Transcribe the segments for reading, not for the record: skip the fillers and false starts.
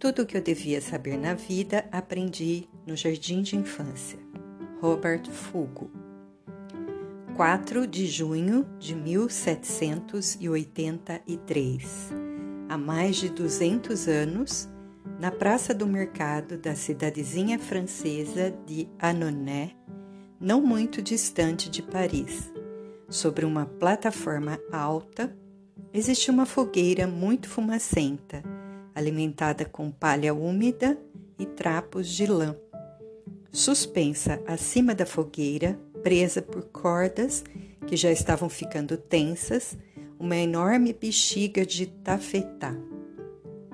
Tudo o que eu devia saber na vida aprendi no jardim de infância. Robert Hugo. 4 de junho de 1783. Há mais de 200 anos, na praça do mercado da cidadezinha francesa de Annonay, não muito distante de Paris, sobre uma plataforma alta, existe uma fogueira muito fumacenta, alimentada com palha úmida e trapos de lã. Suspensa acima da fogueira, presa por cordas que já estavam ficando tensas, uma enorme bexiga de tafetá,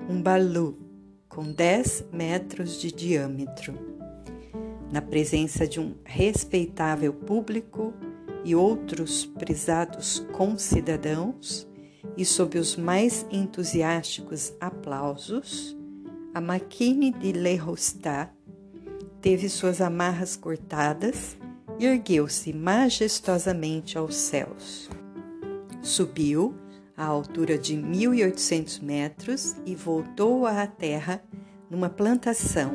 um balu com 10 metros de diâmetro. Na presença de um respeitável público e outros prezados concidadãos, e sob os mais entusiásticos aplausos, a máquina de Le Rostat teve suas amarras cortadas e ergueu-se majestosamente aos céus. Subiu à altura de 1.800 metros e voltou à terra numa plantação,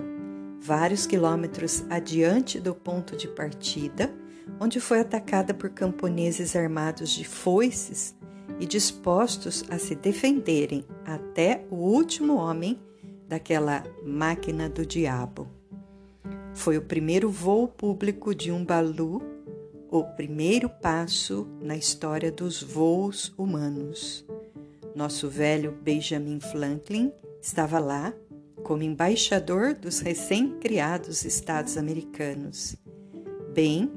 vários quilômetros adiante do ponto de partida, onde foi atacada por camponeses armados de foices e dispostos a se defenderem até o último homem daquela máquina do diabo. Foi o primeiro voo público de um balu, o primeiro passo na história dos voos humanos. Nosso velho Benjamin Franklin estava lá como embaixador dos recém-criados Estados Americanos. Bem,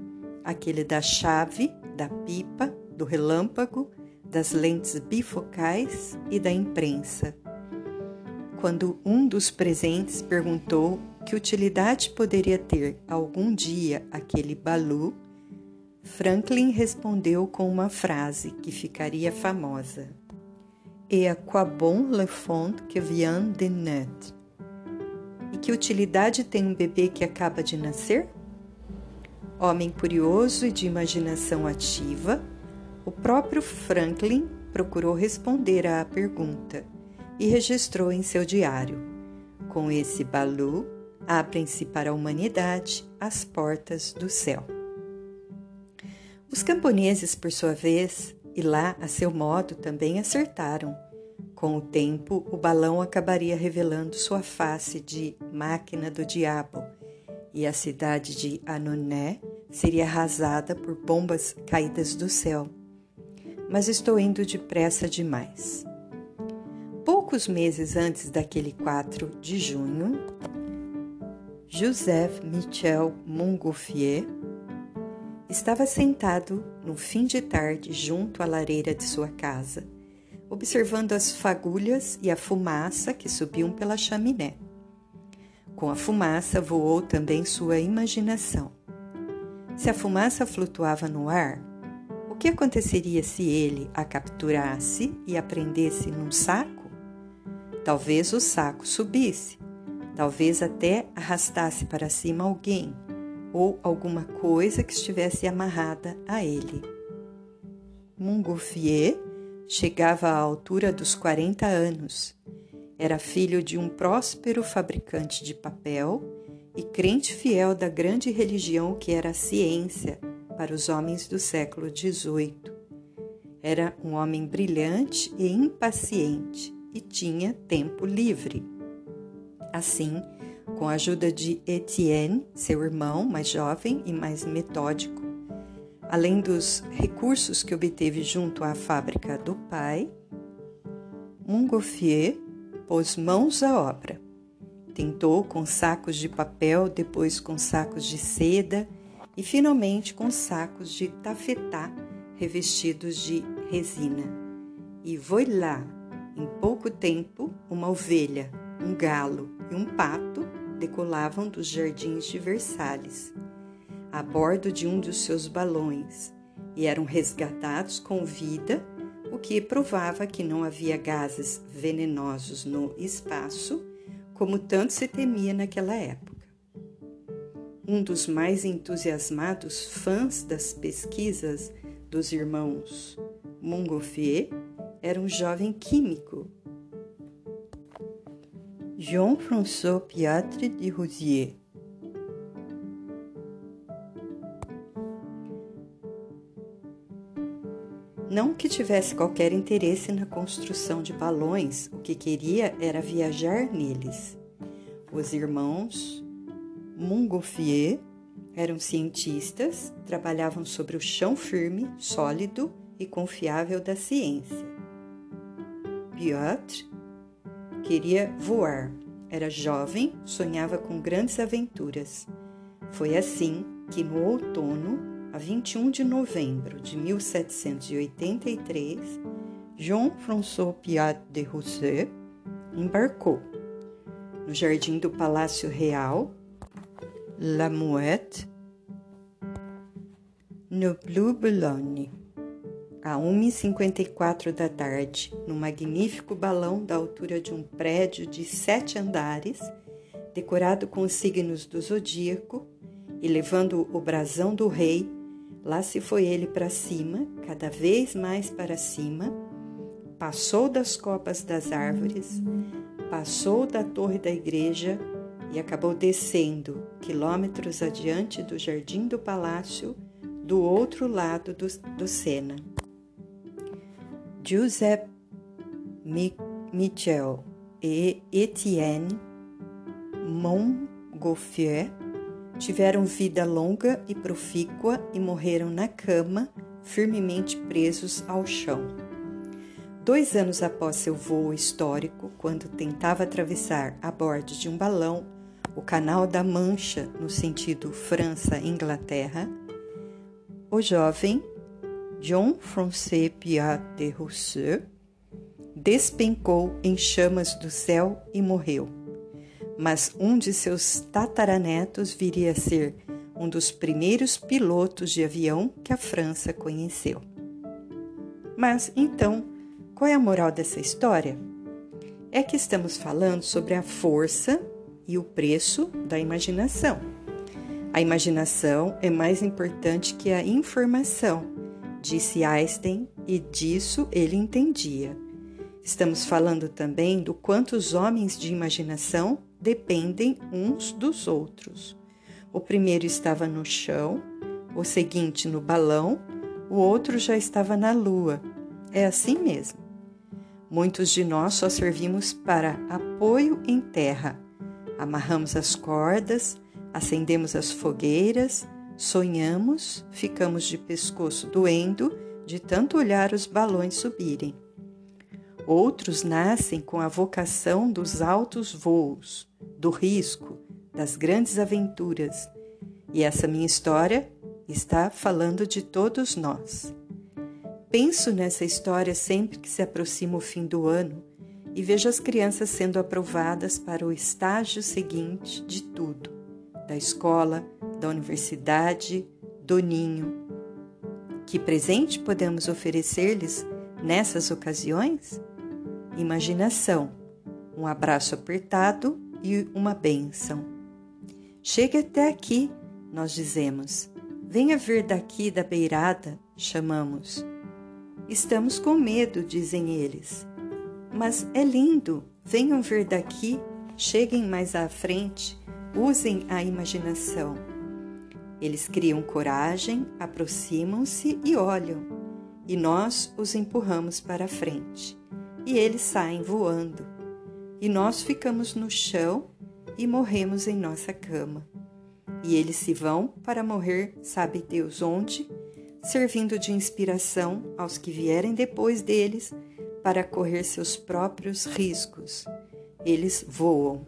aquele da chave, da pipa, do relâmpago, das lentes bifocais e da imprensa. Quando um dos presentes perguntou que utilidade poderia ter algum dia aquele balu, Franklin respondeu com uma frase que ficaria famosa: "Et à quoi bon l'enfant qui vient de naître?" E que utilidade tem um bebê que acaba de nascer? Homem curioso e de imaginação ativa, o próprio Franklin procurou responder à pergunta e registrou em seu diário: "Com esse balu, abrem-se para a humanidade as portas do céu." Os camponeses, por sua vez, e lá a seu modo, também acertaram. Com o tempo, o balão acabaria revelando sua face de máquina do diabo e a cidade de Annonay seria arrasada por bombas caídas do céu. Mas estou indo depressa demais. Poucos meses antes daquele 4 de junho, Joseph Michel Montgolfier estava sentado no fim de tarde junto à lareira de sua casa, observando as fagulhas e a fumaça que subiam pela chaminé. Com a fumaça voou também sua imaginação. Se a fumaça flutuava no ar, o que aconteceria se ele a capturasse e a prendesse num saco? Talvez o saco subisse, talvez até arrastasse para cima alguém ou alguma coisa que estivesse amarrada a ele. Montgolfier chegava à altura dos 40 anos. Era filho de um próspero fabricante de papel e crente fiel da grande religião que era a ciência para os homens do século XVIII. Era um homem brilhante e impaciente e tinha tempo livre. Assim, com a ajuda de Etienne, seu irmão mais jovem e mais metódico, além dos recursos que obteve junto à fábrica do pai, Montgolfier pôs mãos à obra. Tentou com sacos de papel, depois com sacos de seda, e finalmente com sacos de tafetá revestidos de resina. E foi lá, em pouco tempo, uma ovelha, um galo e um pato decolavam dos jardins de Versalhes, a bordo de um dos seus balões, e eram resgatados com vida, o que provava que não havia gases venenosos no espaço, como tanto se temia naquela época. Um dos mais entusiasmados fãs das pesquisas dos irmãos Montgolfier era um jovem químico, Jean-François Pilâtre de Rozier. Não que tivesse qualquer interesse na construção de balões, o que queria era viajar neles. Os irmãos Montgolfier eram cientistas, trabalhavam sobre o chão firme, sólido e confiável da ciência. Pilâtre queria voar. Era jovem, sonhava com grandes aventuras. Foi assim que no outono, a 21 de novembro de 1783, Jean-François Pilâtre de Rozier embarcou. No jardim do Palácio Real, La Mouette, no Blue Boulogne, a 1h54 da tarde, num magnífico balão da altura de um prédio de 7 andares, decorado com os signos do zodíaco e levando o brasão do rei. Lá se foi ele para cima, cada vez mais para cima, passou das copas das árvores, passou da torre da igreja e acabou descendo, quilômetros adiante do jardim do palácio, do outro lado do Sena. Joseph Michel e Etienne Montgolfier tiveram vida longa e profícua e morreram na cama, firmemente presos ao chão. 2 anos após seu voo histórico, quando tentava atravessar a bordo de um balão o Canal da Mancha no sentido França-Inglaterra, o jovem Jean-François Pilâtre de Rozier despencou em chamas do céu e morreu. Mas um de seus tataranetos viria a ser um dos primeiros pilotos de avião que a França conheceu. Mas, então, qual é a moral dessa história? É que estamos falando sobre a força e o preço da imaginação. A imaginação é mais importante que a informação, disse Einstein, e disso ele entendia. Estamos falando também do quanto os homens de imaginação dependem uns dos outros. O primeiro estava no chão, o seguinte no balão, o outro já estava na lua. É assim mesmo. Muitos de nós só servimos para apoio em terra. Amarramos as cordas, acendemos as fogueiras, sonhamos, ficamos de pescoço doendo de tanto olhar os balões subirem. Outros nascem com a vocação dos altos voos, do risco, das grandes aventuras. E essa minha história está falando de todos nós. Penso nessa história sempre que se aproxima o fim do ano e vejo as crianças sendo aprovadas para o estágio seguinte de tudo, da escola, da universidade, do ninho. Que presente podemos oferecer-lhes nessas ocasiões? Imaginação, um abraço apertado e uma bênção. Chegue até aqui, nós dizemos. Venha ver daqui da beirada, chamamos. Estamos com medo, dizem eles. Mas é lindo, venham ver daqui, cheguem mais à frente, usem a imaginação. Eles criam coragem, aproximam-se e olham. E nós os empurramos para a frente. E eles saem voando. E nós ficamos no chão e morremos em nossa cama. E eles se vão para morrer, sabe Deus onde, servindo de inspiração aos que vierem depois deles para correr seus próprios riscos. Eles voam.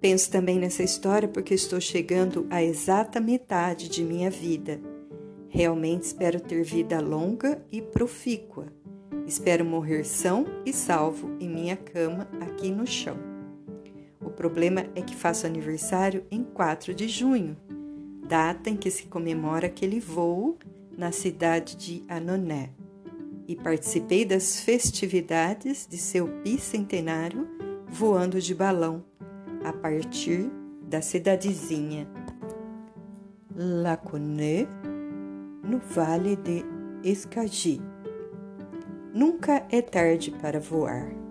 Penso também nessa história porque estou chegando à exata metade de minha vida. Realmente espero ter vida longa e profícua. Espero morrer são e salvo em minha cama aqui no chão. O problema é que faço aniversário em 4 de junho, data em que se comemora aquele voo na cidade de Annonay, e participei das festividades de seu bicentenário voando de balão a partir da cidadezinha Laconé, no vale de Escagi. Nunca é tarde para voar.